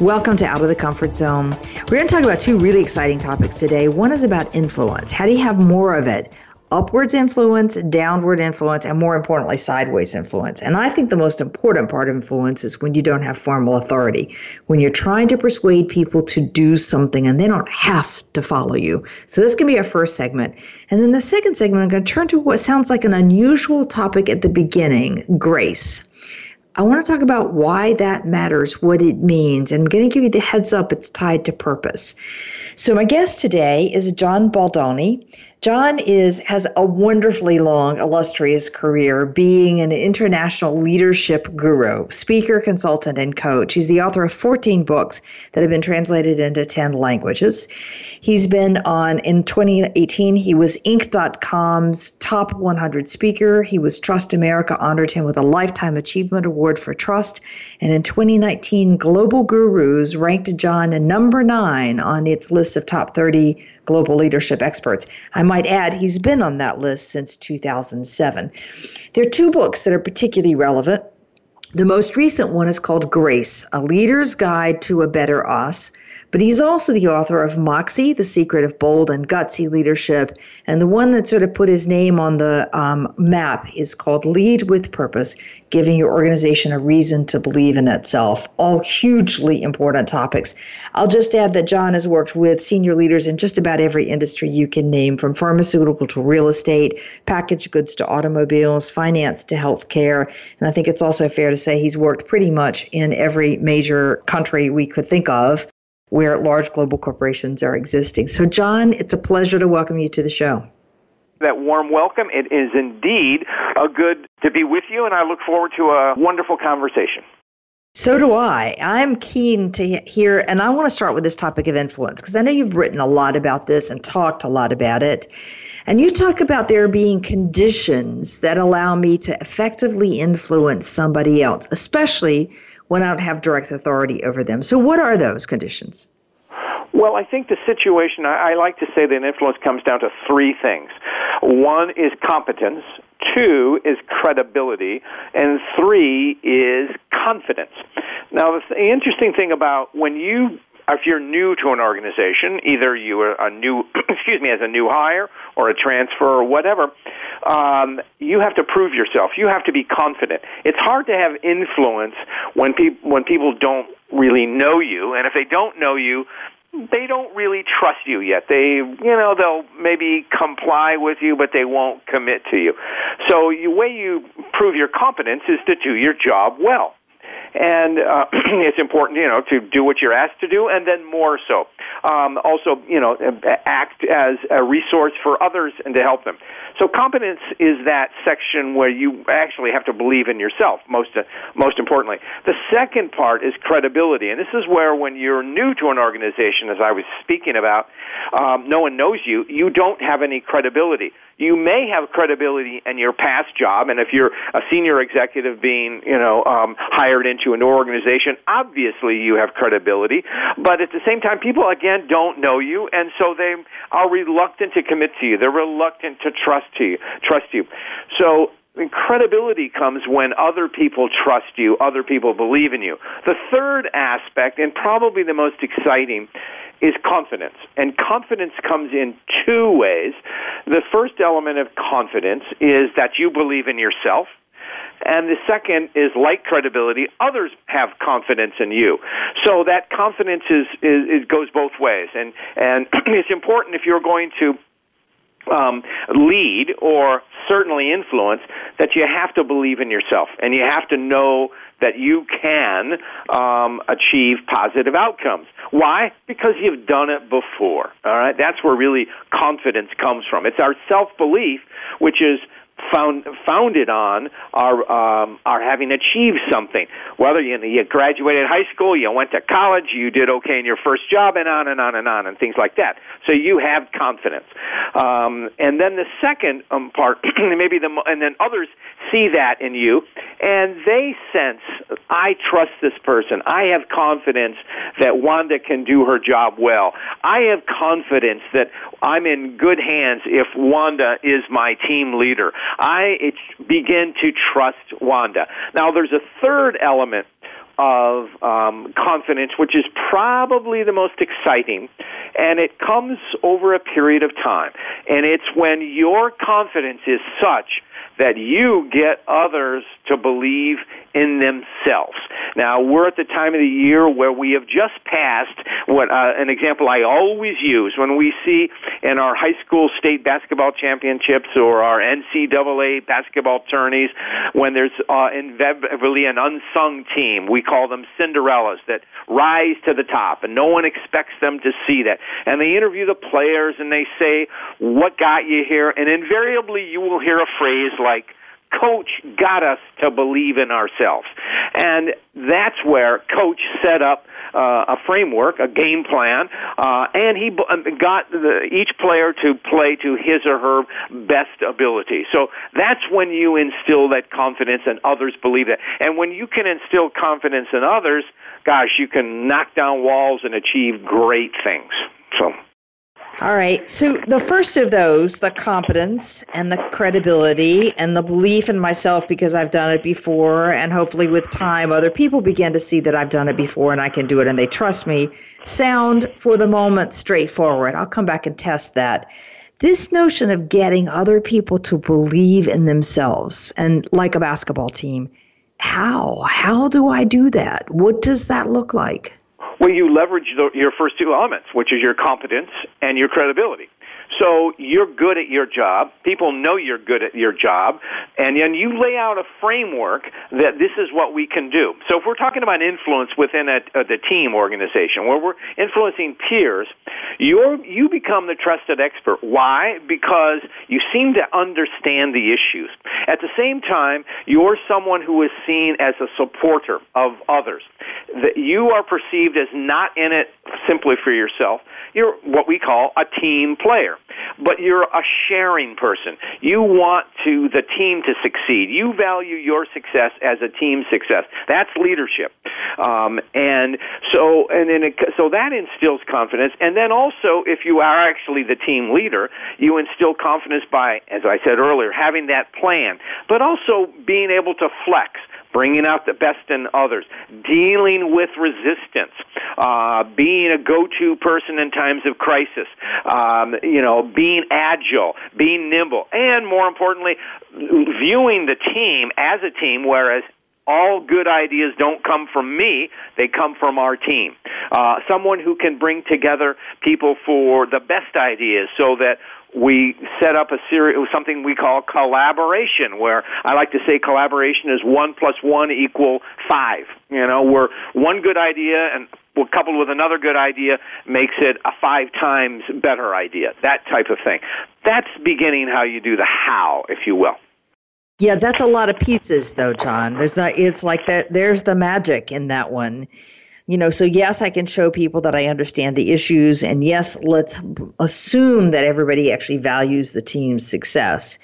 Welcome to Out of the Comfort Zone. We're going to talk about two really exciting topics today. One is about influence. How do you have more of it? Upwards influence, downward influence, and more importantly, sideways influence. And I think the most important part of influence is when you don't have formal authority, when you're trying to persuade people to do something and they don't have to follow you. So this can be our first segment. And then the second segment, I'm going to turn to what sounds like an unusual topic at the beginning, grace. I want to talk about why that matters, what it means, and I'm going to give you the heads up, it's tied to purpose. So my guest today is John Baldoni. John has a wonderfully long, illustrious career being an international leadership guru, speaker, consultant, and coach. He's the author of 14 books that have been translated into 10 languages. He's been on, in 2018, he was Inc.com's top 100 speaker. He was Trust America honored him with a Lifetime Achievement Award for Trust. And in 2019, Global Gurus ranked John number 9 on its list of top 30 global leadership experts. I might add, he's been on that list since 2007. There are two books that are particularly relevant. The most recent one is called Grace, A Leader's Guide to a Better Us. But he's also the author of Moxie, The Secret of Bold and Gutsy Leadership. And the one that sort of put his name on the map is called Lead with Purpose, Giving Your Organization a Reason to Believe in Itself. All hugely important topics. I'll just add that John has worked with senior leaders in just about every industry you can name, from pharmaceutical to real estate, packaged goods to automobiles, finance to healthcare. And I think it's also fair to say he's worked pretty much in every major country we could think of where large global corporations are existing. So, John, it's a pleasure to welcome you to the show. That warm welcome. It is indeed a good to be with you, and I look forward to a wonderful conversation. So do I. I'm keen to hear, and I want to start with this topic of influence, because I know you've written a lot about this and talked a lot about it. And you talk about there being conditions that allow me to effectively influence somebody else, especially when I don't have direct authority over them. So what are those conditions? Well, I think the situation, I like to say that influence comes down to three things. One is competence, two is credibility, and three is confidence. Now, the interesting thing about if you're new to an organization, either you are as a new hire or a transfer or whatever, you have to prove yourself. You have to be confident. It's hard to have influence when people don't really know you, and if they don't know you, they don't really trust you yet. They'll maybe comply with you, but they won't commit to you. So the way you prove your competence is to do your job well. And it's important, to do what you're asked to do, and then more so. Also, act as a resource for others and to help them. So competence is that section where you actually have to believe in yourself, most importantly. The second part is credibility, and this is where when you're new to an organization, as I was speaking about, no one knows you, you don't have any credibility. You may have credibility in your past job, and if you're a senior executive being, hired into an organization, obviously you have credibility, but at the same time, people, again, don't know you, and so they are reluctant to commit to you. They're reluctant to trust you. So credibility comes when other people trust you, other people believe in you. The third aspect, and probably the most exciting, is confidence. And confidence comes in two ways. The first element of confidence is that you believe in yourself. And the second is, like credibility, others have confidence in you. So that confidence is goes both ways. And it's important if you're going to lead or certainly influence that you have to believe in yourself, and you have to know that you can achieve positive outcomes. Why? Because you've done it before. All right, that's where really confidence comes from. It's our self-belief, which is founded on are having achieved something. Whether you graduated high school, you went to college, you did okay in your first job, and on and on and on, and things like that. So you have confidence. And then the second part, and then others see that in you, and they sense, I trust this person. I have confidence that Wanda can do her job well. I have confidence that I'm in good hands if Wanda is my team leader. I begin to trust Wanda. Now, there's a third element of confidence, which is probably the most exciting, and it comes over a period of time. And it's when your confidence is such that you get others to believe in themselves. Now, we're at the time of the year where we have just passed what an example I always use when we see in our high school state basketball championships or our NCAA basketball tourneys, when there's inevitably an unsung team, we call them Cinderellas, that rise to the top, and no one expects them to see that. And they interview the players, and they say, what got you here? And invariably, you will hear a phrase like, Coach got us to believe in ourselves. And that's where Coach set up a framework, a game plan, and he got each player to play to his or her best ability. So that's when you instill that confidence and others believe it. And when you can instill confidence in others, gosh, you can knock down walls and achieve great things. So. All right. So the first of those, the competence and the credibility and the belief in myself because I've done it before, and hopefully with time other people begin to see that I've done it before and I can do it and they trust me, sound for the moment straightforward. I'll come back and test that. This notion of getting other people to believe in themselves, and like a basketball team, how do I do that? What does that look like? Well, you leverage your first two elements, which is your competence and your credibility. So you're good at your job. People know you're good at your job. And then you lay out a framework that this is what we can do. So if we're talking about influence within the team organization, where we're influencing peers, you become the trusted expert. Why? Because you seem to understand the issues. At the same time, you're someone who is seen as a supporter of others. That you are perceived as not in it simply for yourself. You're what we call a team player. But you're a sharing person. You want the team to succeed. You value your success as a team success. That's leadership. So that instills confidence. And then also, if you are actually the team leader, you instill confidence by, as I said earlier, having that plan, but also being able to flex, bringing out the best in others, dealing with resistance, being a go-to person in times of crisis, being agile, being nimble, and more importantly, viewing the team as a team, whereas all good ideas don't come from me, they come from our team. Someone who can bring together people for the best ideas so that we set up a series, something we call collaboration, where I like to say collaboration is 1 + 1 = 5. Where one good idea and coupled with another good idea makes it a 5 times better idea, that type of thing. That's beginning how you do the how, if you will. Yeah, that's a lot of pieces, though, John. It's like that. There's the magic in that one. So yes, I can show people that I understand the issues, and yes, let's assume that everybody actually values the team's success.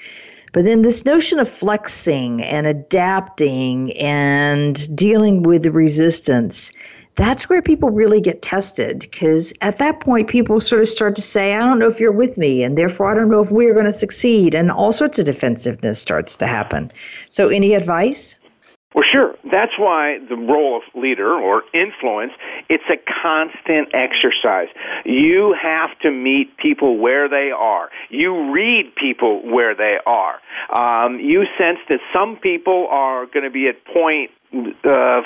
But then this notion of flexing and adapting and dealing with the resistance, that's where people really get tested, because at that point, people sort of start to say, I don't know if you're with me, and therefore I don't know if we're going to succeed, and all sorts of defensiveness starts to happen. So any advice? Well, sure. That's why the role of leader or influence, it's a constant exercise. You have to meet people where they are. You read people where they are. You sense that some people are going to be at point 5,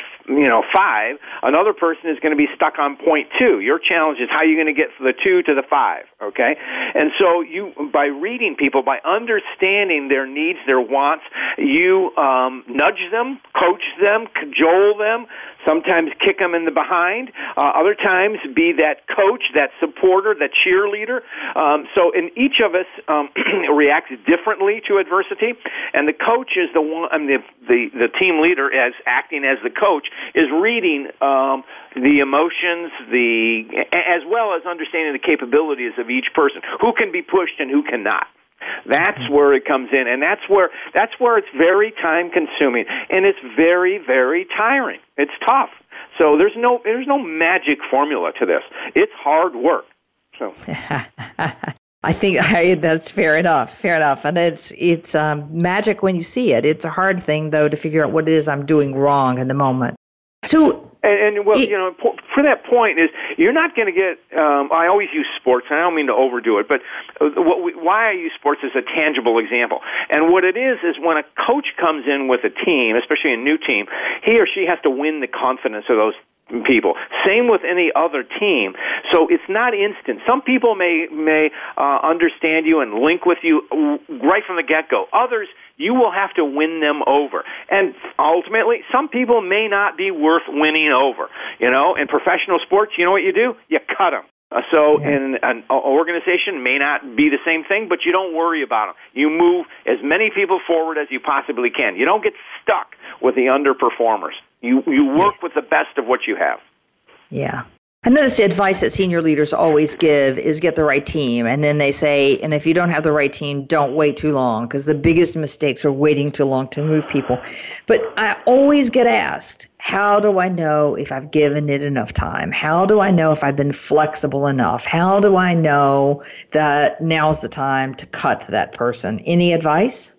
another person is going to be stuck on point 2. Your challenge is how you're going to get from the 2 to the 5. Okay? And so you, by reading people, by understanding their needs, their wants, you nudge them, coach them, cajole them, sometimes kick them in the behind, other times be that coach, that supporter, that cheerleader. So in each of us reacts differently to adversity, and the coach is the one, I mean, the team leader as acting as the coach is reading the emotions, as well as understanding the capabilities of each person, who can be pushed and who cannot. That's where it comes in, and that's where it's very time-consuming, and it's very, very tiring. It's tough. So there's no magic formula to this. It's hard work. So I think that's fair enough. Fair enough, and it's magic when you see it. It's a hard thing though to figure out what it is I'm doing wrong in the moment. So. And well, you know, for that point is you're not going to get. I always use sports, and I don't mean to overdo it, but why I use sports is a tangible example. And what it is when a coach comes in with a team, especially a new team, he or she has to win the confidence of those people. Same with any other team. So it's not instant. Some people may understand you and link with you right from the get-go. Others, you will have to win them over. And ultimately, some people may not be worth winning over. You know, in professional sports, you know what you do? You cut them. So in an organization may not be the same thing, but you don't worry about them. You move as many people forward as you possibly can. You don't get stuck with the underperformers. You work with the best of what you have. Yeah. Another advice that senior leaders always give is get the right team. And then they say, and if you don't have the right team, don't wait too long, because the biggest mistakes are waiting too long to move people. But I always get asked, how do I know if I've given it enough time? How do I know if I've been flexible enough? How do I know that now's the time to cut that person? Any advice?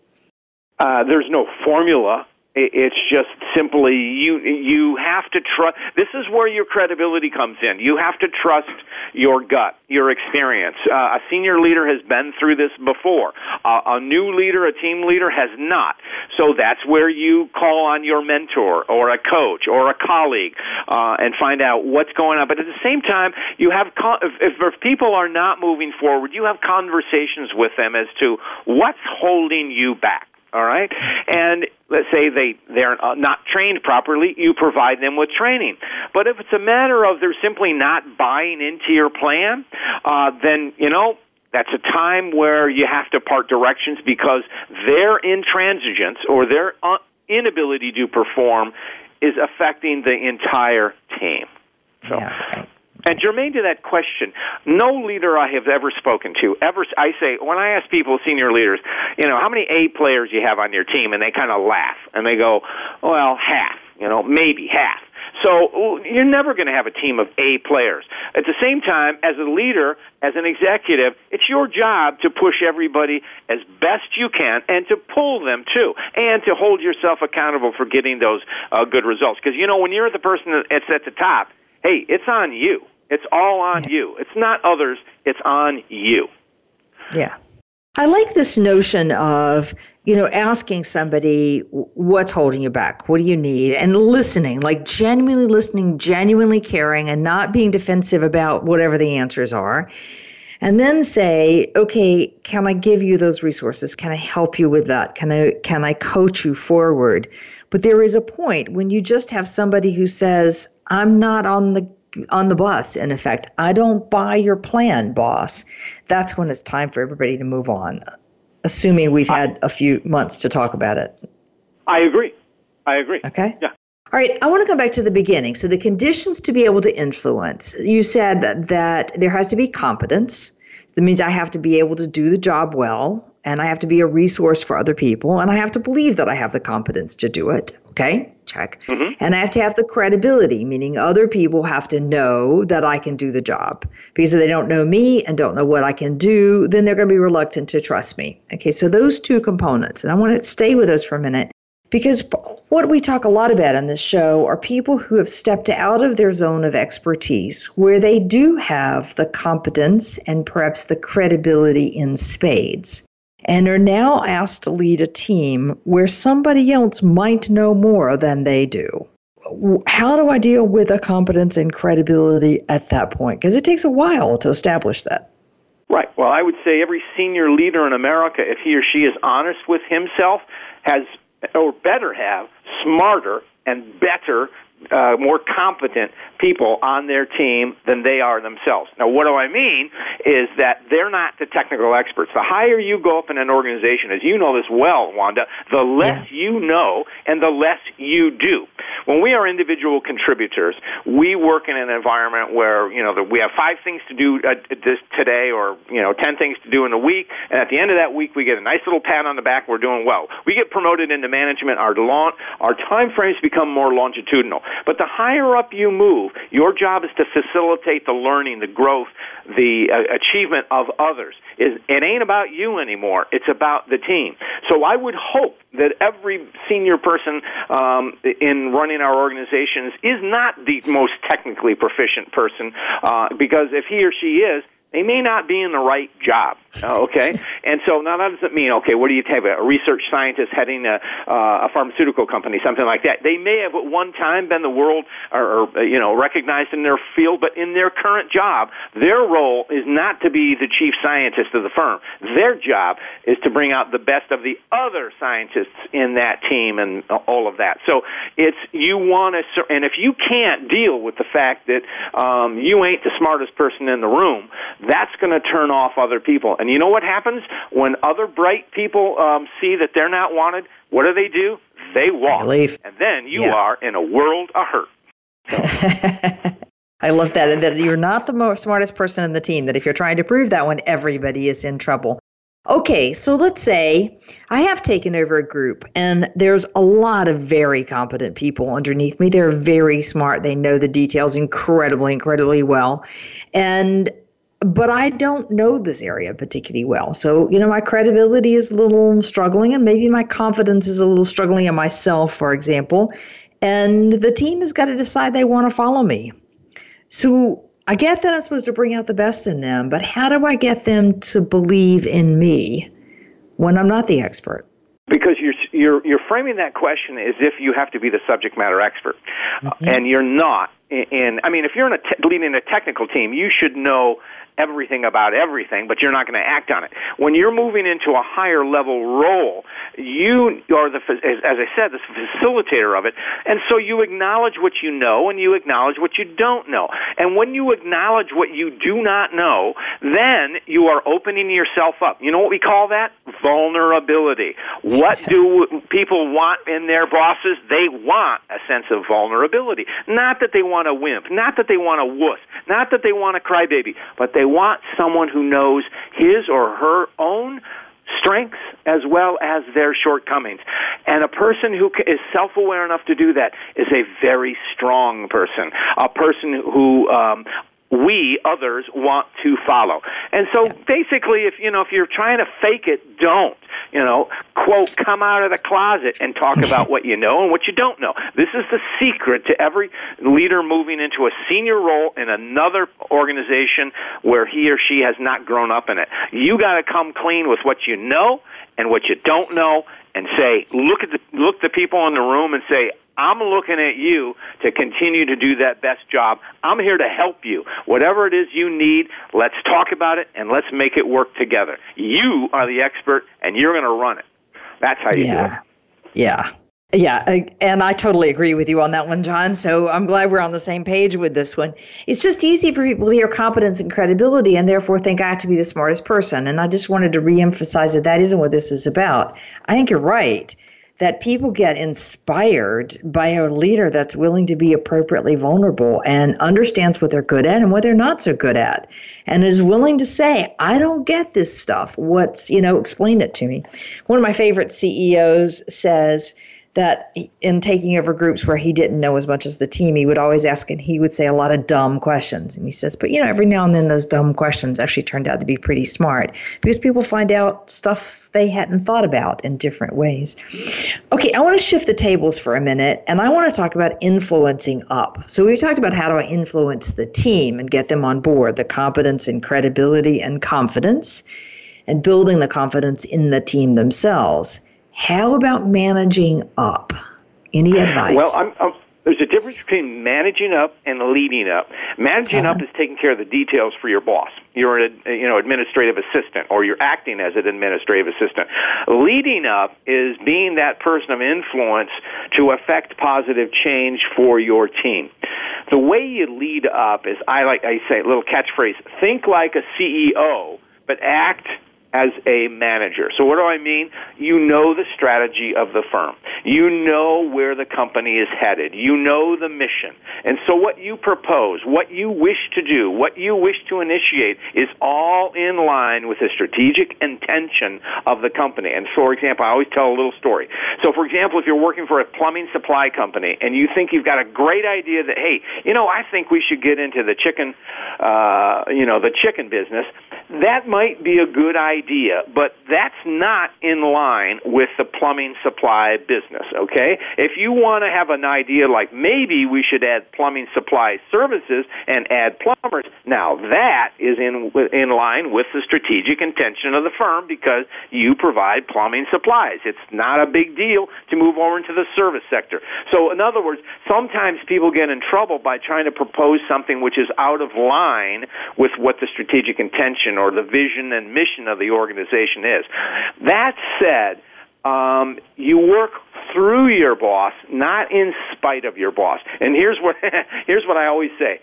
There's no formula. It's just simply you have to trust. This is where your credibility comes in. You have to trust your gut, your experience. A senior leader has been through this before. A new leader, a team leader has not. So that's where you call on your mentor or a coach or a colleague and find out what's going on. But at the same time, you have if people are not moving forward, you have conversations with them as to what's holding you back. All right? And let's say they're not trained properly, you provide them with training. But if it's a matter of they're simply not buying into your plan, then, you know, that's a time where you have to part directions because their intransigence or their inability to perform is affecting the entire team. So. Yeah. And germane to that question, no leader I have ever spoken to, I say, when I ask people, senior leaders, you know, how many A players you have on your team? And they kind of laugh, and they go, well, half, you know, maybe half. So you're never going to have a team of A players. At the same time, as a leader, as an executive, it's your job to push everybody as best you can and to pull them, too, and to hold yourself accountable for getting those good results. Because, you know, when you're the person that's at the top, hey, it's on you. It's all on you. It's not others. It's on you. Yeah. I like this notion of, you know, asking somebody what's holding you back, what do you need, and listening, like genuinely listening, genuinely caring, and not being defensive about whatever the answers are. And then say, okay, can I give you those resources? Can I help you with that? Can I coach you forward? But there is a point when you just have somebody who says, I'm not on the bus, in effect. I don't buy your plan, boss. That's when it's time for everybody to move on, assuming we've had a few months to talk about it. I agree. Okay. Yeah. All right, I want to come back to the beginning. So the conditions to be able to influence. You said that there has to be competence. That means I have to be able to do the job well, and I have to be a resource for other people, and I have to believe that I have the competence to do it. Okay, check. Mm-hmm. And I have to have the credibility, meaning other people have to know that I can do the job. Because if they don't know me and don't know what I can do, then they're going to be reluctant to trust me. Okay, so those two components, and I want to stay with us for a minute. Because what we talk a lot about on this show are people who have stepped out of their zone of expertise, where they do have the competence and perhaps the credibility in spades, and are now asked to lead a team where somebody else might know more than they do. How do I deal with a competence and credibility at that point? Because it takes a while to establish that. Right. Well, I would say every senior leader in America, if he or she is honest with himself, has, or better have, smarter and better, more competent people on their team than they are themselves. Now, what do I mean is that they're not the technical experts. The higher you go up in an organization, as you know this well, Wanda, the less you know and the less you do. When we are individual contributors, we work in an environment where, you know, we have 5 things to do today, or, you know, 10 things to do in a week, and at the end of that week we get a nice little pat on the back, we're doing well. We get promoted into management, our time frames become more longitudinal. But the higher up you move, your job is to facilitate the learning, the growth, the achievement of others. It ain't about you anymore. It's about the team. So I would hope that every senior person in running our organizations is not the most technically proficient person, because if he or she is, they may not be in the right job, okay? And so now that doesn't mean, okay, what do you have, a research scientist heading a pharmaceutical company, something like that. They may have at one time been the world, or you know, recognized in their field, but in their current job, their role is not to be the chief scientist of the firm. Their job is to bring out the best of the other scientists in that team and all of that. So it's, you want to, and if you can't deal with the fact that you ain't the smartest person in the room, that's going to turn off other people. And you know what happens? When other bright people see that they're not wanted, what do? They walk. And then you are in a world of hurt. So. I love that. That you're not the smartest person in the team, that if you're trying to prove that one, everybody is in trouble. Okay, so let's say I have taken over a group and there's a lot of very competent people underneath me. They're very smart. They know the details incredibly, incredibly well. But I don't know this area particularly well. So, you know, my credibility is a little struggling, and maybe my confidence is a little struggling in myself, for example. And the team has got to decide they want to follow me. So I get that I'm supposed to bring out the best in them, but how do I get them to believe in me when I'm not the expert? Because you're framing that question as if you have to be the subject matter expert, and you're not. I mean, if you're in leading a technical team, you should know everything about everything, but you're not going to act on it. When you're moving into a higher level role, you are, as I said, the facilitator of it, and so you acknowledge what you know and you acknowledge what you don't know. And when you acknowledge what you do not know, then you are opening yourself up. You know what we call that? Vulnerability. What do people want in their bosses? They want a sense of vulnerability. Not that they want a wimp, not that they want a wuss, not that they want a crybaby, but they want someone who knows his or her own strengths as well as their shortcomings. And a person who is self-aware enough to do that is a very strong person, a person who others want to follow. And so basically, if you're trying to fake it, don't. You know, quote, come out of the closet and talk about what you know and what you don't know. This is the secret to every leader moving into a senior role in another organization where he or she has not grown up in it. You got to come clean with what you know and what you don't know, and say, look the people in the room and say, I'm looking at you to continue to do that best job. I'm here to help you. Whatever it is you need, let's talk about it, and let's make it work together. You are the expert, and you're going to run it. That's how you do it. Yeah, and I totally agree with you on that one, John, so I'm glad we're on the same page with this one. It's just easy for people to hear competence and credibility and therefore think I have to be the smartest person, and I just wanted to reemphasize that isn't what this is about. I think you're right, that people get inspired by a leader that's willing to be appropriately vulnerable and understands what they're good at and what they're not so good at, and is willing to say, I don't get this stuff. Explain it to me. One of my favorite CEOs says that in taking over groups where he didn't know as much as the team, he would always ask, and he would say a lot of dumb questions. And he says, but every now and then those dumb questions actually turned out to be pretty smart because people find out stuff they hadn't thought about in different ways. Okay, I want to shift the tables for a minute, and I want to talk about influencing up. So we've talked about how do I influence the team and get them on board, the competence and credibility and confidence, and building the confidence in the team themselves. How about managing up? Any advice? Well, I'm There's a difference between managing up and leading up. Managing up is taking care of the details for your boss, your administrative assistant, or you're acting as an administrative assistant. Leading up is being that person of influence to affect positive change for your team. The way you lead up is, I say, a little catchphrase, think like a CEO, but act as a manager. So what do I mean? You know the strategy of the firm. You know where the company is headed. You know the mission. And so what you propose, what you wish to do, what you wish to initiate is all in line with the strategic intention of the company. And for example, I always tell a little story. So for example, if you're working for a plumbing supply company and you think you've got a great idea that, hey, you know, I think we should get into the chicken business, that might be a good idea, but that's not in line with the plumbing supply business, okay? If you want to have an idea like maybe we should add plumbing supply services and add plumbers, now that is in line with the strategic intention of the firm because you provide plumbing supplies. It's not a big deal to move over into the service sector. So in other words, sometimes people get in trouble by trying to propose something which is out of line with what the strategic intention or the vision and mission of the organization is. That said, you work through your boss, not in spite of your boss. And here's what I always say.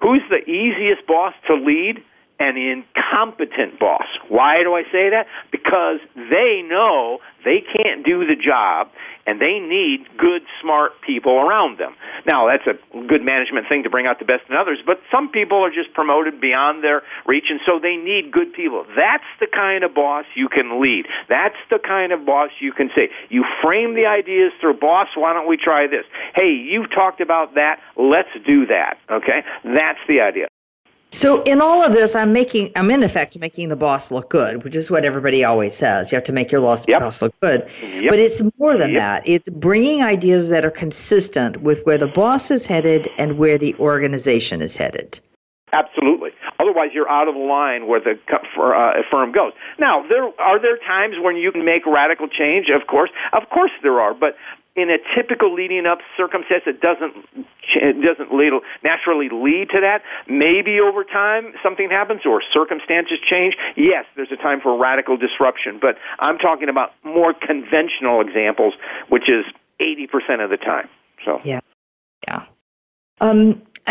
Who's the easiest boss to lead? An incompetent boss. Why do I say that? Because they know they can't do the job, and they need good, smart people around them. Now, that's a good management thing to bring out the best in others, but some people are just promoted beyond their reach, and so they need good people. That's the kind of boss you can lead. That's the kind of boss you can say. You frame the ideas through, boss, why don't we try this? Hey, you've talked about that. Let's do that, okay? That's the idea. So in all of this, I'm in effect making the boss look good, which is what everybody always says. You have to make your boss look good. Yep. But it's more than that. It's bringing ideas that are consistent with where the boss is headed and where the organization is headed. Absolutely. Otherwise, you're out of line where the firm goes. Now, are there times when you can make radical change? Of course there are, but in a typical leading up circumstance, it doesn't naturally lead to that. Maybe over time something happens or circumstances change. Yes, there's a time for radical disruption, but I'm talking about more conventional examples, which is 80% of the time. So yeah. I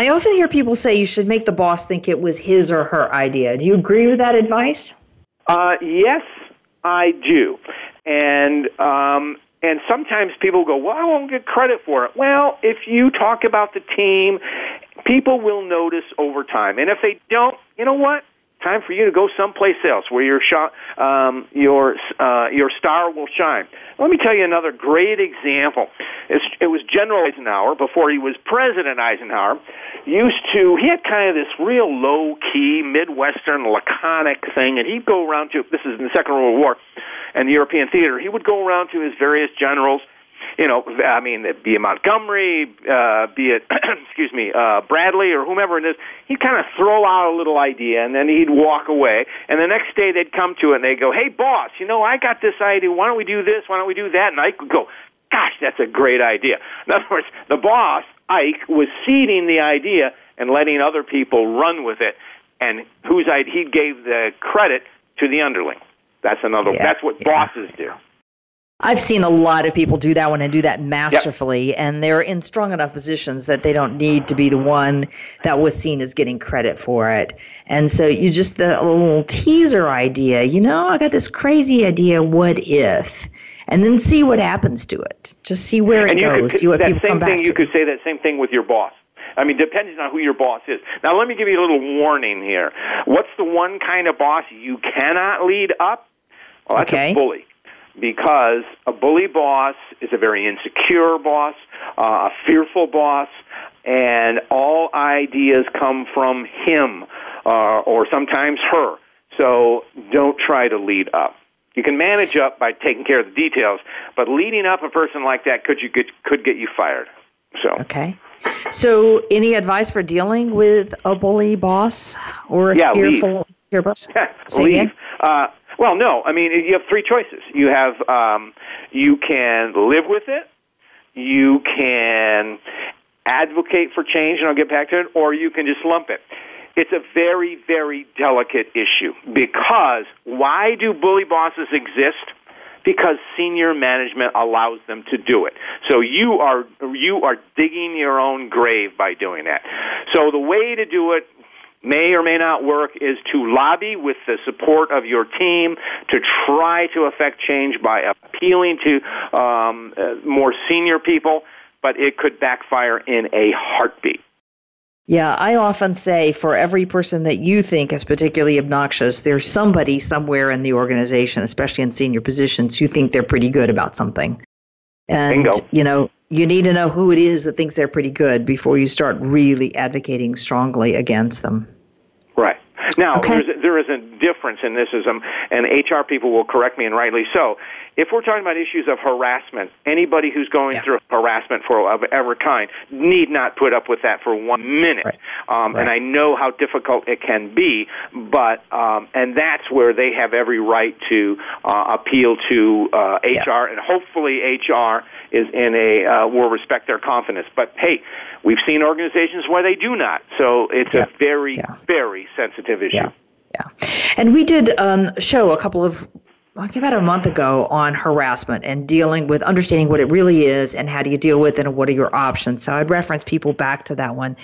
often hear people say you should make the boss think it was his or her idea. Do you agree with that advice? Yes, I do, And sometimes people go, well, I won't get credit for it. Well, if you talk about the team, people will notice over time. And if they don't, you know what? Time for you to go someplace else where your star will shine. Let me tell you another great example. It was General Eisenhower, before he was President Eisenhower, he had kind of this real low-key, Midwestern, laconic thing, and he'd go around to, this is in the Second World War, and the European theater, he would go around to his various generals, be it Montgomery, Bradley or whomever it is, he'd kind of throw out a little idea, and then he'd walk away. And the next day they'd come to it, and they'd go, hey, boss, I got this idea. Why don't we do this? Why don't we do that? And Ike would go, gosh, that's a great idea. In other words, the boss, Ike, was seeding the idea and letting other people run with it, and he gave the credit to the underling. That's another. Yeah, that's what bosses do. I've seen a lot of people do that one and do that masterfully, and they're in strong enough positions that they don't need to be the one that was seen as getting credit for it. And so you just, the little teaser idea, I got this crazy idea, what if? And then see what happens to it. Just see where it goes, see what people come back to. You could say that same thing with your boss. Depending on who your boss is. Now, let me give you a little warning here. What's the one kind of boss you cannot lead up? Well, that's a bully. Because a bully boss is a very insecure boss, a fearful boss, and all ideas come from him or sometimes her. So don't try to lead up. You can manage up by taking care of the details, but leading up a person like that could get you fired. So So any advice for dealing with a bully boss or a fearful, insecure boss? Leave. Well, no. You have three choices. You have you can live with it. You can advocate for change, and I'll get back to it, or you can just lump it. It's a very, very delicate issue, because why do bully bosses exist? Because senior management allows them to do it. So you are digging your own grave by doing that. So the way to do it may or may not work is to lobby with the support of your team to try to affect change by appealing to more senior people, but it could backfire in a heartbeat. Yeah, I often say for every person that you think is particularly obnoxious, there's somebody somewhere in the organization, especially in senior positions, who think they're pretty good about something. And, bingo. You know, you need to know who it is that thinks they're pretty good before you start really advocating strongly against them. Right. Now, okay. There is a difference in this, and HR people will correct me, and rightly so. If we're talking about issues of harassment, anybody who's going through harassment of every kind need not put up with that for 1 minute. Right. And I know how difficult it can be, but and that's where they have every right to appeal to HR, and hopefully HR is in a will respect their confidence. But hey, we've seen organizations where they do not, so it's a very, very sensitive issue. Yeah, and we did show a couple of. About a month ago on harassment and dealing with understanding what it really is and how do you deal with it and what are your options. So I'd reference people back to that one.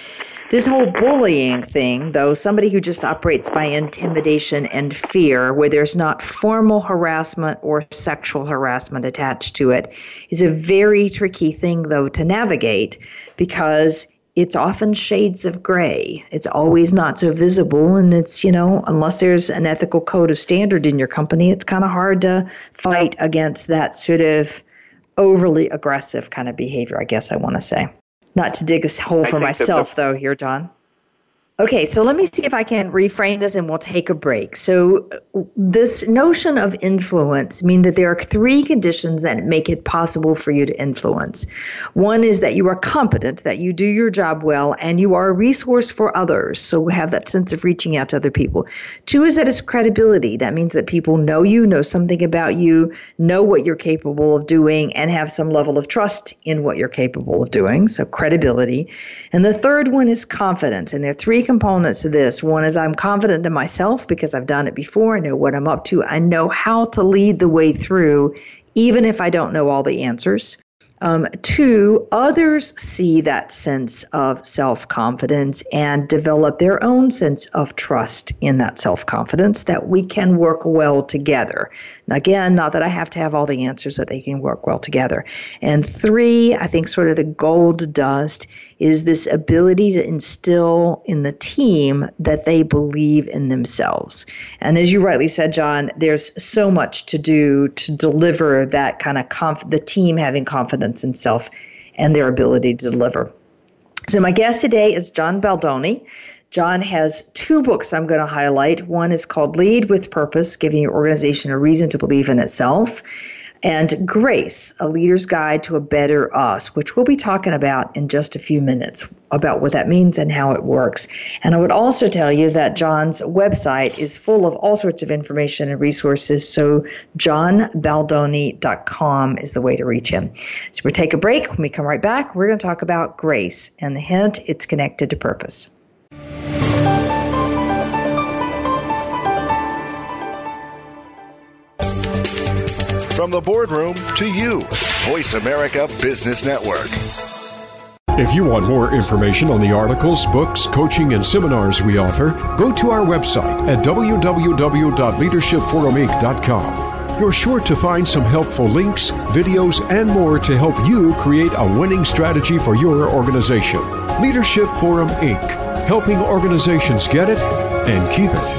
This whole bullying thing, though, somebody who just operates by intimidation and fear where there's not formal harassment or sexual harassment attached to it is a very tricky thing, though, to navigate because it's often shades of gray. It's always not so visible, and it's, you know, unless there's an ethical code of standard in your company, it's kind of hard to fight against that sort of overly aggressive kind of behavior, I guess I want to say. Not to dig this hole for myself, though, here, John. Okay, so let me see if I can reframe this and we'll take a break. So this notion of influence means that there are three conditions that make it possible for you to influence. One is that you are competent, that you do your job well, and you are a resource for others. So we have that sense of reaching out to other people. Two is that it's credibility. That means that people know you, know something about you, know what you're capable of doing, and have some level of trust in what you're capable of doing. So credibility. And the third one is confidence. And there are three components to this. One is I'm confident in myself because I've done it before. I know what I'm up to. I know how to lead the way through, even if I don't know all the answers. Two, others see that sense of self-confidence and develop their own sense of trust in that self-confidence that we can work well together. And again, not that I have to have all the answers, that they can work well together. And three, I think sort of the gold dust is this ability to instill in the team that they believe in themselves. And as you rightly said, John, there's so much to do to deliver that kind of the team having confidence in self and their ability to deliver. So my guest today is John Baldoni. John has two books I'm going to highlight. One is called Lead with Purpose, Giving Your Organization a Reason to Believe in Itself, and Grace, A Leader's Guide to a Better Us, which we'll be talking about in just a few minutes, about what that means and how it works. And I would also tell you that John's website is full of all sorts of information and resources, so johnbaldoni.com is the way to reach him. So we'll take a break. When we come right back, we're going to talk about grace, and the hint, it's connected to purpose. From the boardroom to you, Voice America Business Network. If you want more information on the articles, books, coaching, and seminars we offer, go to our website at www.leadershipforuminc.com. You're sure to find some helpful links, videos, and more to help you create a winning strategy for your organization. Leadership Forum, Inc., helping organizations get it and keep it.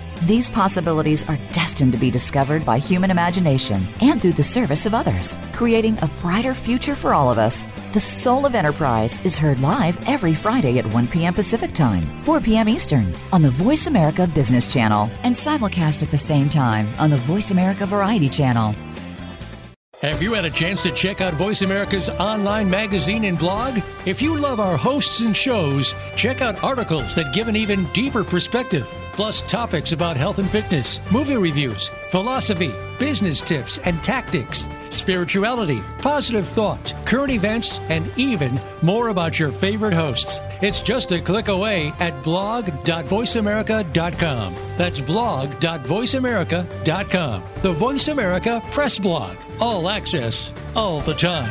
These possibilities are destined to be discovered by human imagination and through the service of others, creating a brighter future for all of us. The Soul of Enterprise is heard live every Friday at 1 p.m. Pacific Time, 4 p.m. Eastern, on the Voice America Business Channel, and simulcast at the same time on the Voice America Variety Channel. Have you had a chance to check out Voice America's online magazine and blog? If you love our hosts and shows, check out articles that give an even deeper perspective, plus topics about health and fitness, movie reviews, philosophy, business tips and tactics, spirituality, positive thought, current events, and even more about your favorite hosts. It's just a click away at blog.voiceamerica.com. That's blog.voiceamerica.com. The Voice America Press Blog. All access, all the time.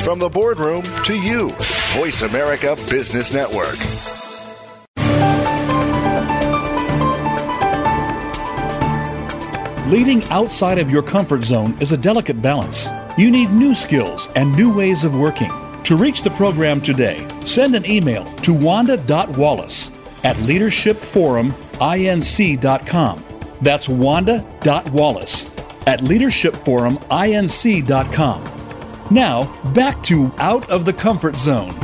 From the boardroom to you, Voice America Business Network. Leading outside of your comfort zone is a delicate balance. You need new skills and new ways of working. To reach the program today, send an email to wanda.wallace@leadershipforuminc.com. That's wanda.wallace@leadershipforuminc.com. Now, back to Out of the Comfort Zone.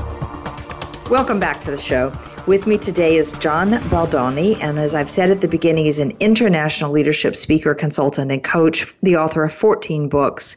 Welcome back to the show. With me today is John Baldoni, and as I've said at the beginning, he's an international leadership speaker, consultant, and coach, the author of 14 books.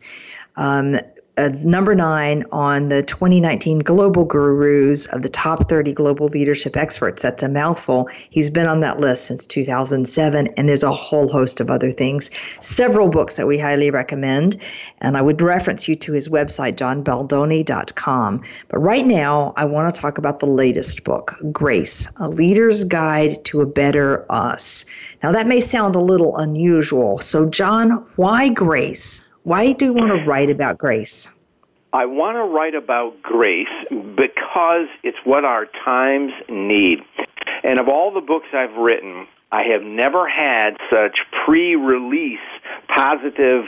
Number 9 on the 2019 Global Gurus of the Top 30 Global Leadership Experts. That's a mouthful. He's been on that list since 2007, and there's a whole host of other things. Several books that we highly recommend, and I would reference you to his website, johnbaldoni.com. But right now, I want to talk about the latest book, Grace, A Leader's Guide to a Better Us. Now, that may sound a little unusual. So, John, why Grace? Why do you want to write about grace? I want to write about grace because it's what our times need. And of all the books I've written, I have never had such pre-release positive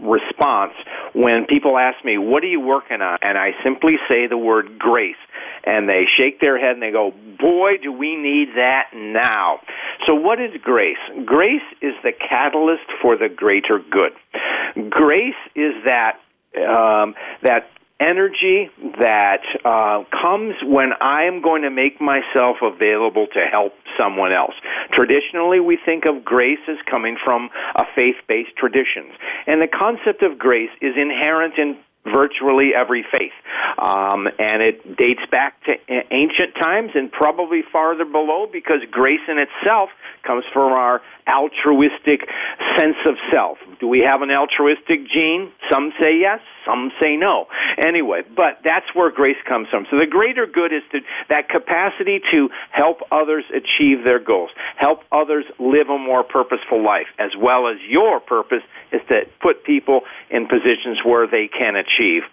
response when people ask me, what are you working on? And I simply say the word grace. And they shake their head and they go, boy, do we need that now. So what is grace? Grace is the catalyst for the greater good. Grace is that that energy that comes when I am going to make myself available to help someone else. Traditionally, we think of grace as coming from a faith-based traditions. And the concept of grace is inherent in virtually every faith. And it dates back to ancient times and probably farther below, because grace in itself comes from our altruistic sense of self. Do we have an altruistic gene? Some say yes, some say no. Anyway, but that's where grace comes from. So the greater good is to that capacity to help others achieve their goals, help others live a more purposeful life, as well as your purpose is to put people in positions where they can achieve.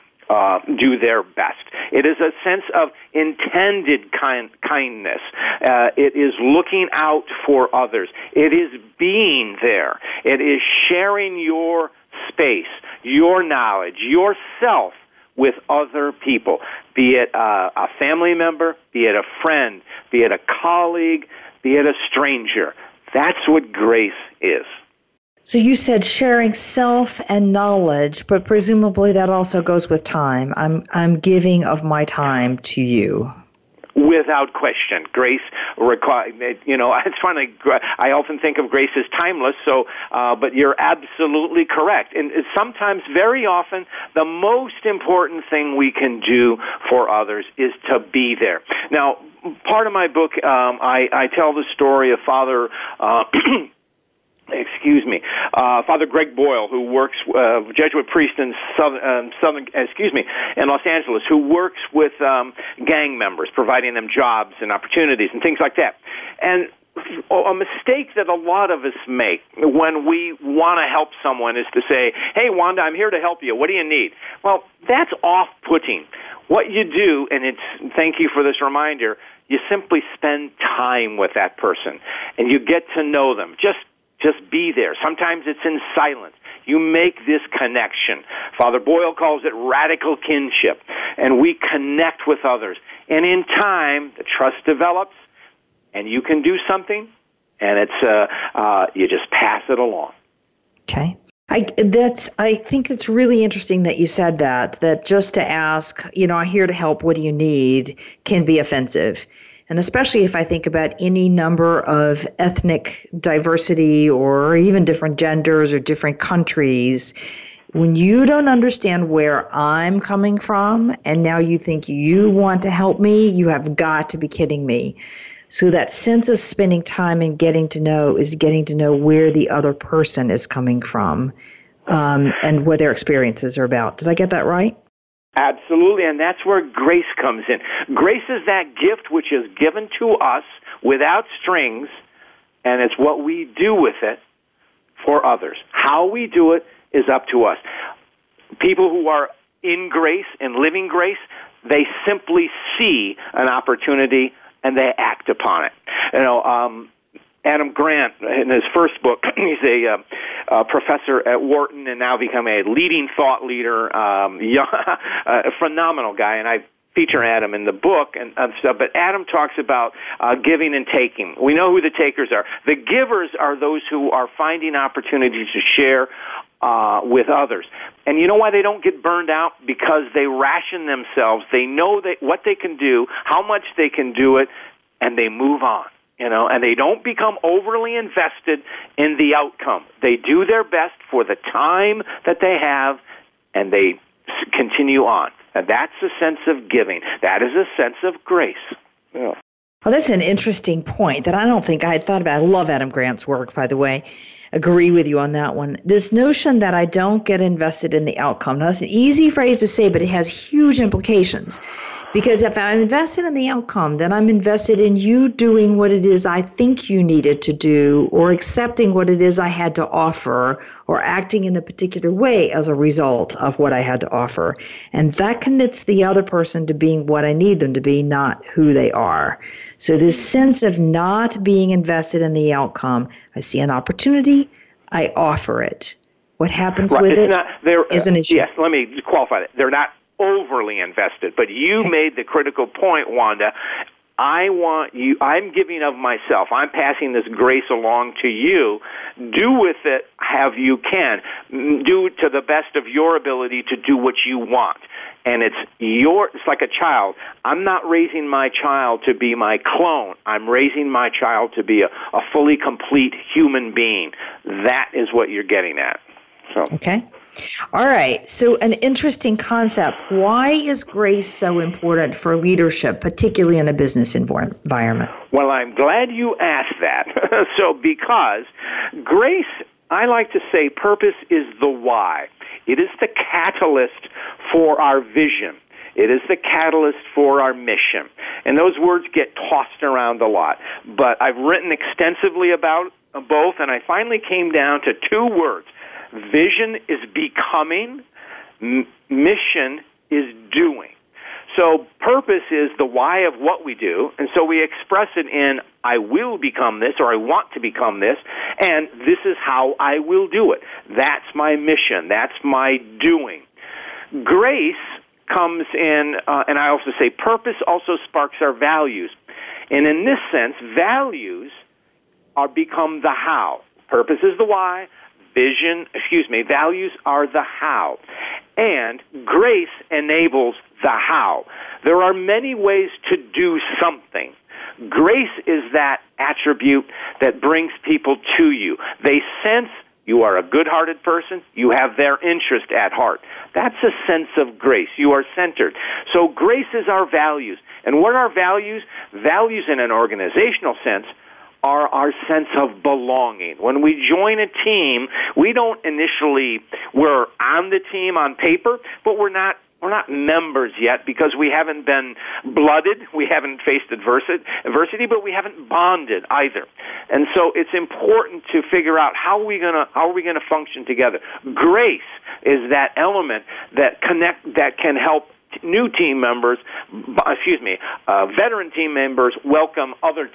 Do their best. It is a sense of intended kindness. It is looking out for others. It is being there. It is sharing your space, your knowledge, yourself with other people, be it a family member, be it a friend, be it a colleague, be it a stranger. That's what grace is. So you said sharing self and knowledge, but presumably that also goes with time. I'm giving of my time to you. Without question, grace requires. You know, it's funny. I often think of grace as timeless. So, but you're absolutely correct. And sometimes, very often, the most important thing we can do for others is to be there. Now, part of my book, I tell the story of Father. Father Greg Boyle, who works, Jesuit priest in in Los Angeles, who works with gang members, providing them jobs and opportunities and things like that. And a mistake that a lot of us make when we want to help someone is to say, hey, Wanda, I'm here to help you. What do you need? Well, that's off-putting. What you do, and it's thank you for this reminder, you simply spend time with that person, and you get to know them. Just be there. Sometimes it's in silence. You make this connection. Father Boyle calls it radical kinship, and we connect with others. And in time, the trust develops, and you can do something, and it's you just pass it along. Okay. I think it's really interesting that you said that just to ask, you know, I'm here to help, what do you need, can be offensive. And especially if I think about any number of ethnic diversity or even different genders or different countries, when you don't understand where I'm coming from and now you think you want to help me, you have got to be kidding me. So that sense of spending time and getting to know is getting to know where the other person is coming from and what their experiences are about. Did I get that right? Absolutely, and that's where grace comes in. Grace is that gift which is given to us without strings, and it's what we do with it for others. How we do it is up to us. People who are in grace and living grace, they simply see an opportunity and they act upon it. You know, Adam Grant, in his first book, he's a professor at Wharton and now become a leading thought leader, a phenomenal guy, and I feature Adam in the book and stuff, but Adam talks about giving and taking. We know who the takers are. The givers are those who are finding opportunities to share with others. And you know why they don't get burned out? Because they ration themselves. They know what they can do, how much they can do it, and they move on. You know, and they don't become overly invested in the outcome. They do their best for the time that they have, and they continue on. And that's a sense of giving. That is a sense of grace. Yeah. Well, that's an interesting point that I don't think I had thought about. I love Adam Grant's work, by the way. Agree with you on that one. This notion that I don't get invested in the outcome. Now, that's an easy phrase to say, but it has huge implications. Because if I'm invested in the outcome, then I'm invested in you doing what it is I think you needed to do, or accepting what it is I had to offer, or acting in a particular way as a result of what I had to offer. And that commits the other person to being what I need them to be, not who they are. So this sense of not being invested in the outcome, I see an opportunity, I offer it. What happens with it is an issue. Yes, let me qualify that. They're not overly invested, but you made the critical point, Wanda. I'm giving of myself. I'm passing this grace along to you. Do with it how you can. Do to the best of your ability to do what you want. And it's like a child. I'm not raising my child to be my clone. I'm raising my child to be a fully complete human being. That is what you're getting at. So. Okay. All right. So an interesting concept. Why is grace so important for leadership, particularly in a business environment? Well, I'm glad you asked that. So because grace, I like to say purpose is the why. It is the catalyst for our vision. It is the catalyst for our mission. And those words get tossed around a lot. But I've written extensively about both, and I finally came down to two words. Vision is becoming, mission is doing. So purpose is the why of what we do, and so we express it in, I will become this, or I want to become this, and this is how I will do it. That's my mission. That's my doing. Grace comes in, and I also say purpose also sparks our values. And in this sense, values become the how. Purpose is the why. Values are the how, and grace enables the how. There are many ways to do something. Grace is that attribute that brings people to you. They sense you are a good-hearted person. You have their interest at heart. That's a sense of grace. You are centered. So grace is our values. And what are values? Values in an organizational sense are our sense of belonging. When we join a team, we're on the team on paper, but we're not members yet because we haven't been blooded, we haven't faced adversity, but we haven't bonded either. And so it's important to figure out how are we going to function together. Grace is that element that can help new team members, veteran team members welcome other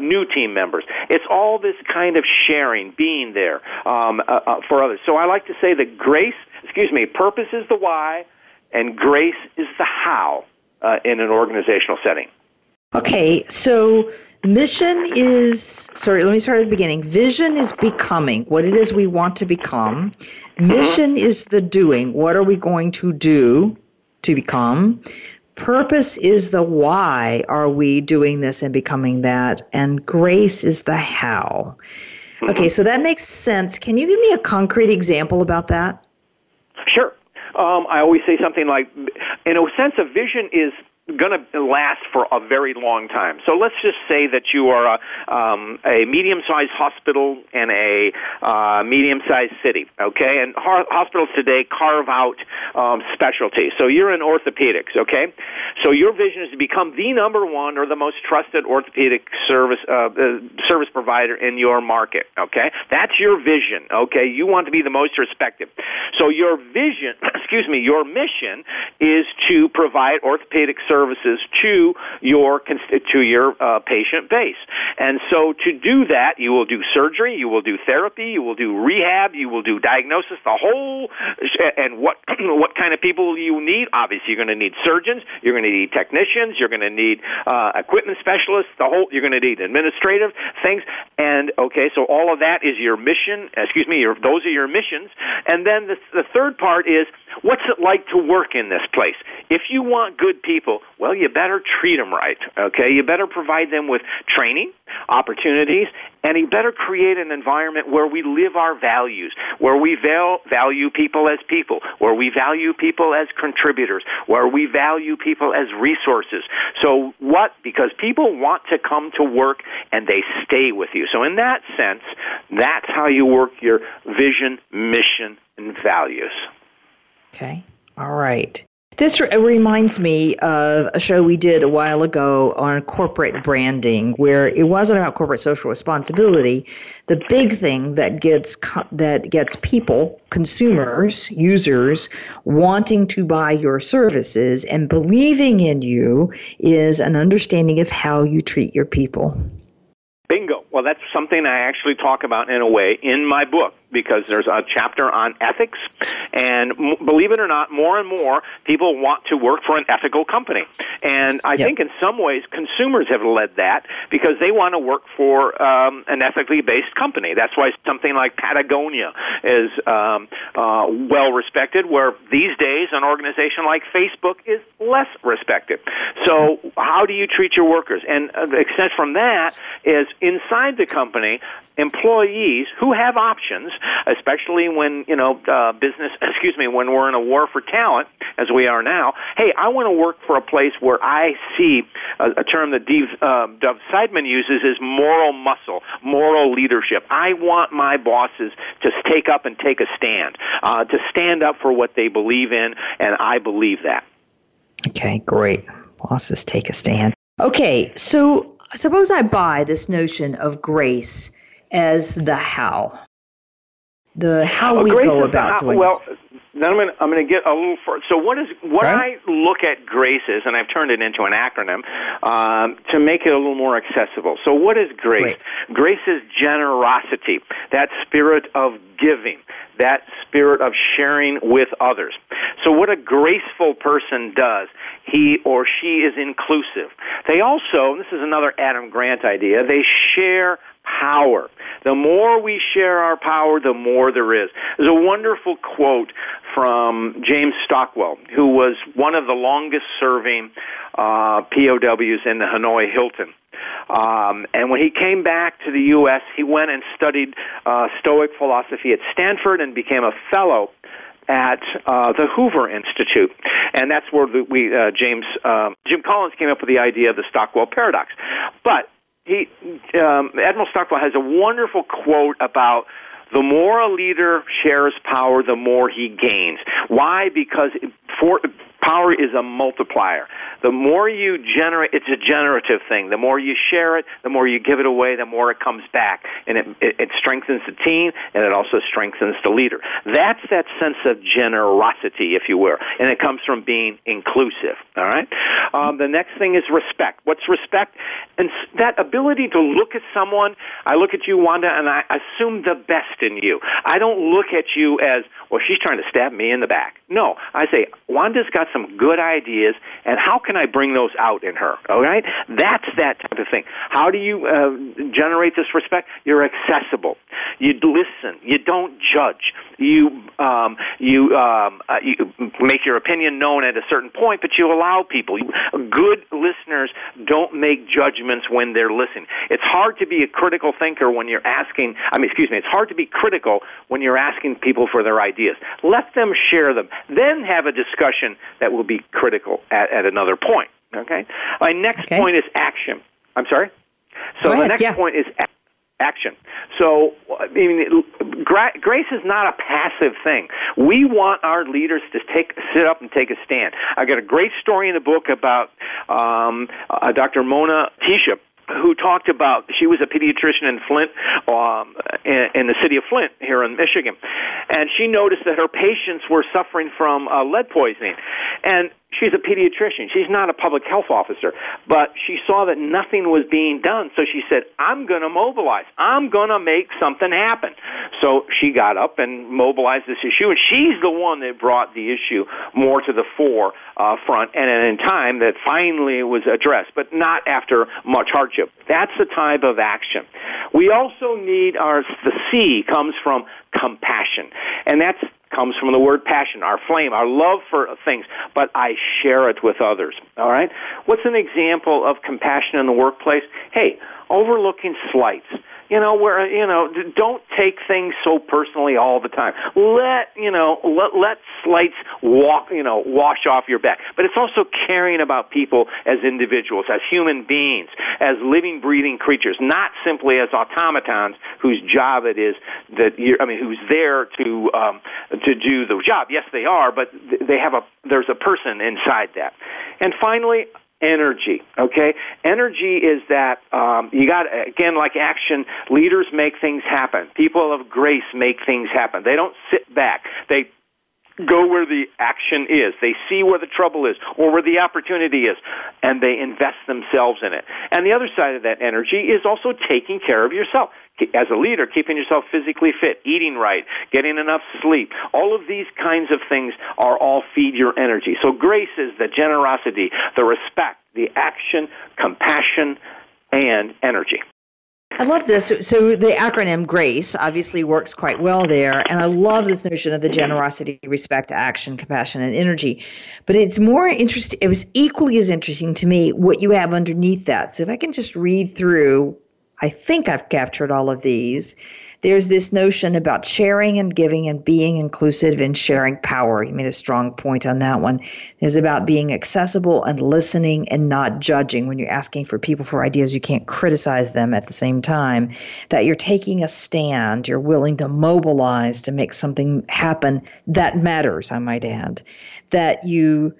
new team members. It's all this kind of sharing, being there for others. So I like to say that purpose is the why, and grace is the how in an organizational setting. Okay, so mission is, let me start at the beginning. Vision is becoming, what it is we want to become. Mission is the doing, what are we going to do to become. Purpose is the why are we doing this and becoming that, and grace is the how. Okay, so that makes sense. Can you give me a concrete example about that? Sure. I always say something like, in a sense, a vision is going to last for a very long time. So let's just say that you are a medium-sized hospital in a medium-sized city, okay? And hospitals today carve out specialties. So you're in orthopedics, okay? So your vision is to become the number one or the most trusted orthopedic service provider in your market, okay? That's your vision, okay? You want to be the most respected. So your vision, your mission is to provide orthopedic services to your patient base. And so to do that, you will do surgery, you will do therapy, you will do rehab, you will do diagnosis, the whole, and what kind of people you need. Obviously, you're going to need surgeons, you're going to need technicians, you're going to need equipment specialists, you're going to need administrative things. And okay, so all of that is your mission, those are your missions. And then the third part is, what's it like to work in this place? If you want good people, well, you better treat them right, okay? You better provide them with training, opportunities, and you better create an environment where we live our values, where we value people as people, where we value people as contributors, where we value people as resources. So what? Because people want to come to work and they stay with you. So in that sense, that's how you work your vision, mission, and values. Okay. All right. This reminds me of a show we did a while ago on corporate branding, where it wasn't about corporate social responsibility. The big thing that gets people, consumers, users, wanting to buy your services and believing in you is an understanding of how you treat your people. Bingo. Well, that's something I actually talk about in a way in my book, because there's a chapter on ethics, and believe it or not, more and more people want to work for an ethical company. And I think in some ways consumers have led that because they want to work for an ethically based company. That's why something like Patagonia is well respected, where these days an organization like Facebook is less respected. So how do you treat your workers? And the extent from that is inside the company, employees who have options, especially when when we're in a war for talent, as we are now. Hey, I want to work for a place where I see a term that Dov Seidman uses is moral muscle, moral leadership. I want my bosses to take up and take a stand, to stand up for what they believe in, and I believe that. Okay, great. Bosses take a stand. Okay, so suppose I buy this notion of grace as the how. The how we go about doing this. Well, then I'm going to get a little further. So I look at grace as, and I've turned it into an acronym, to make it a little more accessible. So what is grace? Grace is generosity, that spirit of giving, that spirit of sharing with others. So what a graceful person does, he or she is inclusive. They also, and this is another Adam Grant idea, they share power. The more we share our power, the more there is. There's a wonderful quote from James Stockwell, who was one of the longest-serving POWs in the Hanoi Hilton. And when he came back to the U.S., he went and studied Stoic philosophy at Stanford and became a fellow at the Hoover Institute. And that's where Jim Collins came up with the idea of the Stockwell paradox. But Admiral Stockwell has a wonderful quote about the more a leader shares power, the more he gains. Why? Because power is a multiplier. The more you generate, it's a generative thing. The more you share it, the more you give it away, the more it comes back. And it strengthens the team, and it also strengthens the leader. That's that sense of generosity, if you will. And it comes from being inclusive, all right? The next thing is respect. What's respect? And that ability to look at someone. I look at you, Wanda, and I assume the best in you. I don't look at you as, well, she's trying to stab me in the back. No, I say, Wanda's got some good ideas, and how can I bring those out in her, all right? That's that type of thing. How do you generate this respect? You're accessible. You listen. You don't judge. You make your opinion known at a certain point, but you allow people. Good listeners don't make judgments when they're listening. It's hard to be a critical thinker when you're asking, it's hard to be critical when you're asking people for their ideas. Let them share them. Then have a discussion that will be critical at another point, okay? My next point is action. I'm sorry? So the next point is action. So, grace is not a passive thing. We want our leaders to sit up and take a stand. I got a great story in the book about Dr. Mona Tisha, who talked about, she was a pediatrician in Flint, in the city of Flint here in Michigan, and she noticed that her patients were suffering from lead poisoning. And she's a pediatrician. She's not a public health officer. But she saw that nothing was being done, so she said, I'm going to mobilize. I'm going to make something happen. So she got up and mobilized this issue, and she's the one that brought the issue more to the forefront, and in time that finally was addressed, but not after much hardship. That's the type of action. We also need the C comes from compassion, and that's comes from the word passion, our flame, our love for things, but I share it with others, all right? What's an example of compassion in the workplace? Hey, overlooking slights. Don't take things so personally all the time. Let slights wash off your back. But it's also caring about people as individuals, as human beings, as living, breathing creatures, not simply as automatons whose job it is who's there to do the job. Yes, they are, but there's a person inside that. And finally, energy, okay? Energy is that like action, leaders make things happen. People of grace make things happen. They don't sit back. They go where the action is. They see where the trouble is or where the opportunity is, and they invest themselves in it. And the other side of that energy is also taking care of yourself. As a leader, keeping yourself physically fit, eating right, getting enough sleep, all of these kinds of things are all feed your energy. So grace is the generosity, the respect, the action, compassion, and energy. I love this. So the acronym GRACE obviously works quite well there. And I love this notion of the generosity, respect, action, compassion, and energy. But it's more interesting. It was equally as interesting to me what you have underneath that. So if I can just read through, I think I've captured all of these. There's this notion about sharing and giving and being inclusive and sharing power. You made a strong point on that one. There's about being accessible and listening and not judging. When you're asking for people for ideas, you can't criticize them at the same time. That you're taking a stand. You're willing to mobilize to make something happen that matters, I might add. That you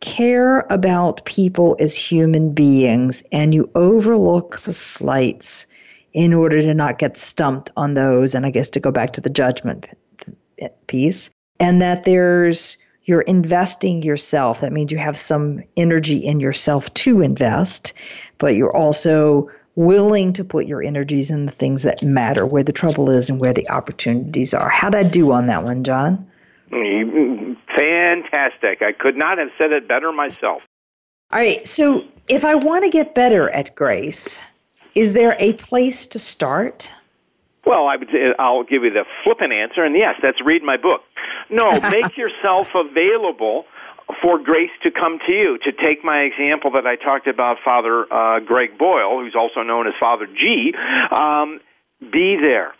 care about people as human beings and you overlook the slights in order to not get stumped on those, and I guess to go back to the judgment piece, and that you're investing yourself. That means you have some energy in yourself to invest, but you're also willing to put your energies in the things that matter, where the trouble is and where the opportunities are. How'd I do on that one, John? Fantastic. I could not have said it better myself. All right. So if I want to get better at grace, is there a place to start? Well, I'll give you the flippant answer, and yes, that's read my book. No, make yourself available for grace to come to you. To take my example that I talked about, Father Greg Boyle, who's also known as Father G, be there.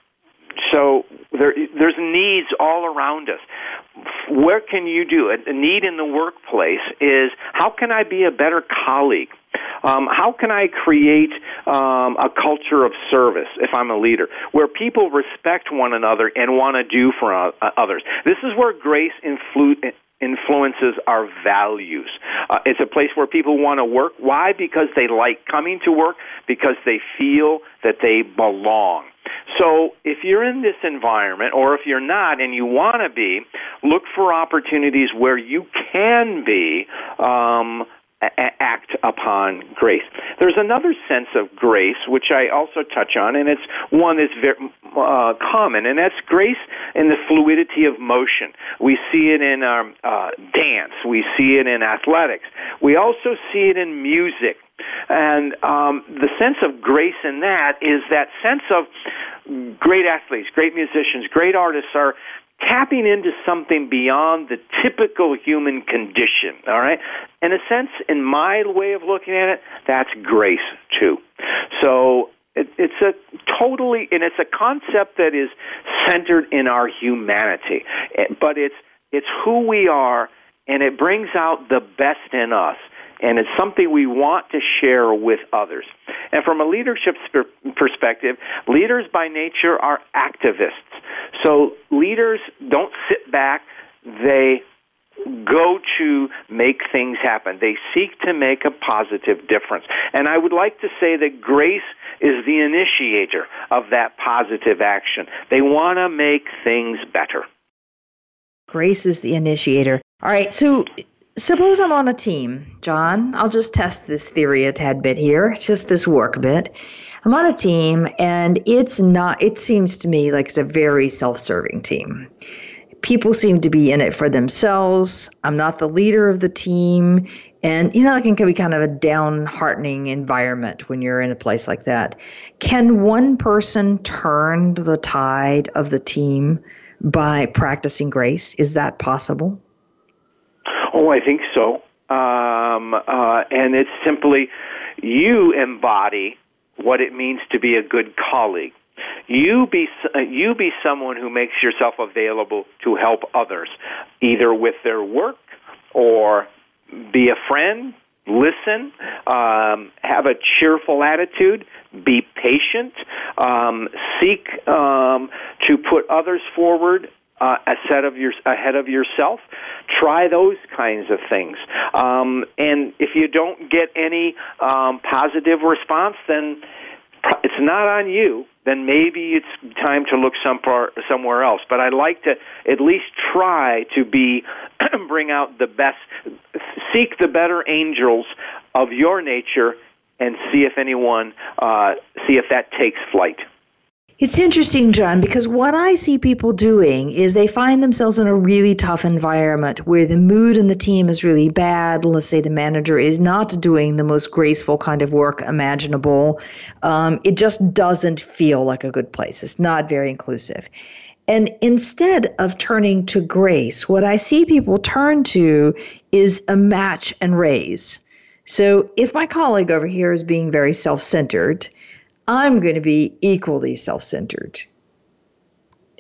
So there's needs all around us. What can you do? A need in the workplace is, how can I be a better colleague? How can I create a culture of service, if I'm a leader, where people respect one another and want to do for others? This is where grace influences our values. It's a place where people want to work. Why? Because they like coming to work, because they feel that they belong. So if you're in this environment, or if you're not and you want to be, look for opportunities where you can be, act upon grace. There's another sense of grace, which I also touch on, and it's one that's very common, and that's grace in the fluidity of motion. We see it in dance. We see it in athletics. We also see it in music. And the sense of grace in that is that sense of great athletes, great musicians, great artists are tapping into something beyond the typical human condition, all right? In a sense, in my way of looking at it, that's grace, too. So it's a totally, and it's a concept that is centered in our humanity, but it's who we are, and it brings out the best in us. And it's something we want to share with others. And from a leadership perspective, leaders by nature are activists. So leaders don't sit back. They go to make things happen. They seek to make a positive difference. And I would like to say that grace is the initiator of that positive action. They want to make things better. Grace is the initiator. All right, so suppose I'm on a team, John. I'll just test this theory a tad bit here, just this work bit. I'm on a team, and it seems to me like it's a very self-serving team. People seem to be in it for themselves. I'm not the leader of the team. And, it can be kind of a downheartening environment when you're in a place like that. Can one person turn the tide of the team by practicing grace? Is that possible? Oh, I think so. And it's simply you embody what it means to be a good colleague. You be someone who makes yourself available to help others, either with their work or be a friend, listen, have a cheerful attitude, be patient, seek to put others forward ahead of yourself. Try those kinds of things. And if you don't get any positive response, then it's not on you. Then maybe it's time to look somewhere else. But I like to at least try to bring out the best, seek the better angels of your nature, and see if that takes flight. It's interesting, John, because what I see people doing is they find themselves in a really tough environment where the mood in the team is really bad. Let's say the manager is not doing the most graceful kind of work imaginable. It just doesn't feel like a good place. It's not very inclusive. And instead of turning to grace, what I see people turn to is a match and raise. So if my colleague over here is being very self-centered, I'm going to be equally self-centered.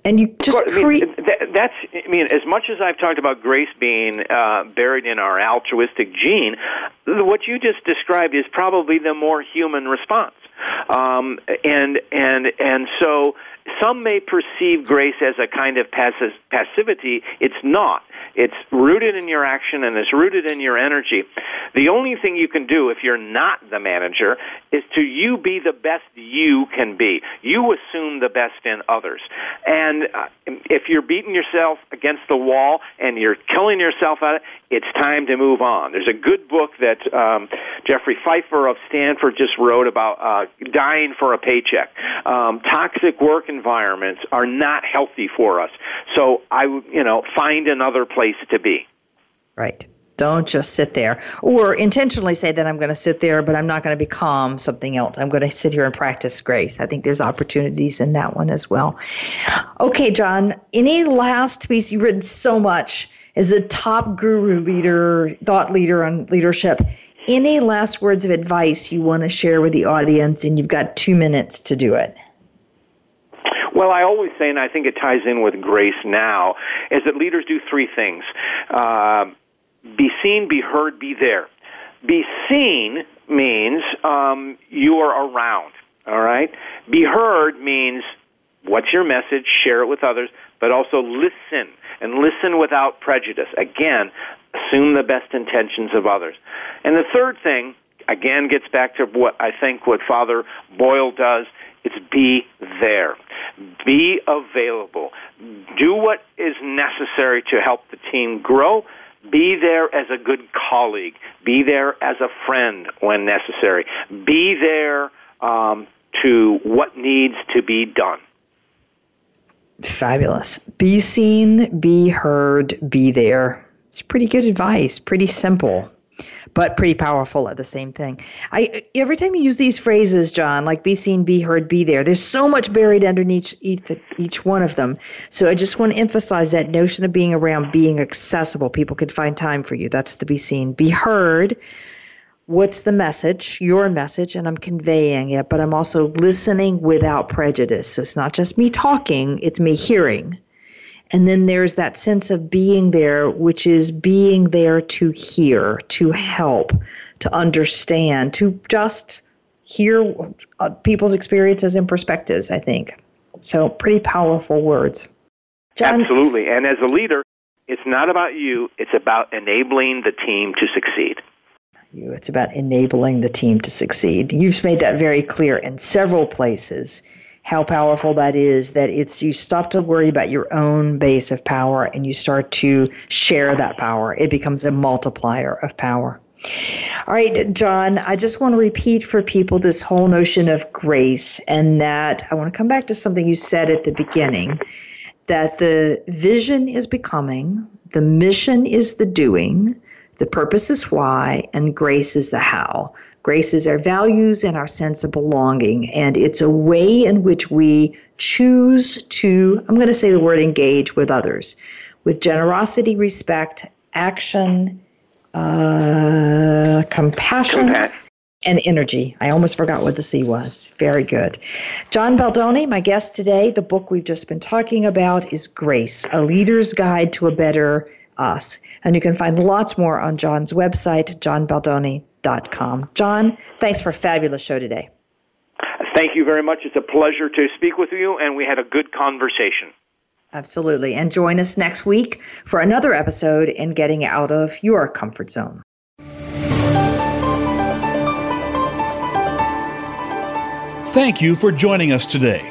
And you just as much as I've talked about grace being buried in our altruistic gene, what you just described is probably the more human response. And so some may perceive grace as a kind of passivity. It's not. It's rooted in your action, and it's rooted in your energy. The only thing you can do if you're not the manager is to you be the best you can be. You assume the best in others. And if you're beating yourself against the wall and you're killing yourself at it, it's time to move on. There's a good book that Jeffrey Pfeffer of Stanford just wrote about dying for a paycheck. Toxic work environments are not healthy for us. So I would, find another place to be. Right. Don't just sit there or intentionally say that I'm going to sit there, but I'm not going to be calm, something else. I'm going to sit here and practice grace. I think there's opportunities in that one as well. Okay, John, any last piece? You've written so much as a top guru leader, thought leader on leadership. Any last words of advice you want to share with the audience, and you've got 2 minutes to do it? Well, I always say, and I think it ties in with grace now, is that leaders do three things. Be seen, be heard, be there. Be seen means you are around, all right? Be heard means what's your message, share it with others, but also listen. and listen without prejudice. Again, assume the best intentions of others. And the third thing, again, gets back to what I think what Father Boyle does. It's be there. Be available. Do what is necessary to help the team grow. Be there as a good colleague. Be there as a friend when necessary. Be there to what needs to be done. Fabulous. Be seen, be heard, be there. It's pretty good advice, pretty simple, but pretty powerful at the same thing. Every time you use these phrases, John, like be seen, be heard, be there, there's so much buried underneath each one of them. So I just want to emphasize that notion of being around, being accessible. People can find time for you. That's the be seen, be heard. What's the message, your message, and I'm conveying it, but I'm also listening without prejudice. So it's not just me talking, it's me hearing. And then there's that sense of being there, which is being there to hear, to help, to understand, to just hear people's experiences and perspectives, I think. So pretty powerful words. John, absolutely. And as a leader, it's not about you. It's about enabling the team to succeed. It's about enabling the team to succeed. You've made that very clear in several places, how powerful that is, that it's you stop to worry about your own base of power and you start to share that power. It becomes a multiplier of power. All right, John, I just want to repeat for people this whole notion of grace, and that I want to come back to something you said at the beginning, that the vision is becoming, the mission is the doing, the purpose is why, and grace is the how. Grace is our values and our sense of belonging, and it's a way in which we choose to, I'm going to say the word engage with others, with generosity, respect, action, compassion, and energy. I almost forgot what the C was. Very good. John Baldoni, my guest today, the book we've just been talking about is Grace, A Leader's Guide to a Better Us. And you can find lots more on John's website, johnbaldoni.com. John, thanks for a fabulous show today. Thank you very much. It's a pleasure to speak with you, and we had a good conversation. Absolutely. And join us next week for another episode in Getting Out of Your Comfort Zone. Thank you for joining us today.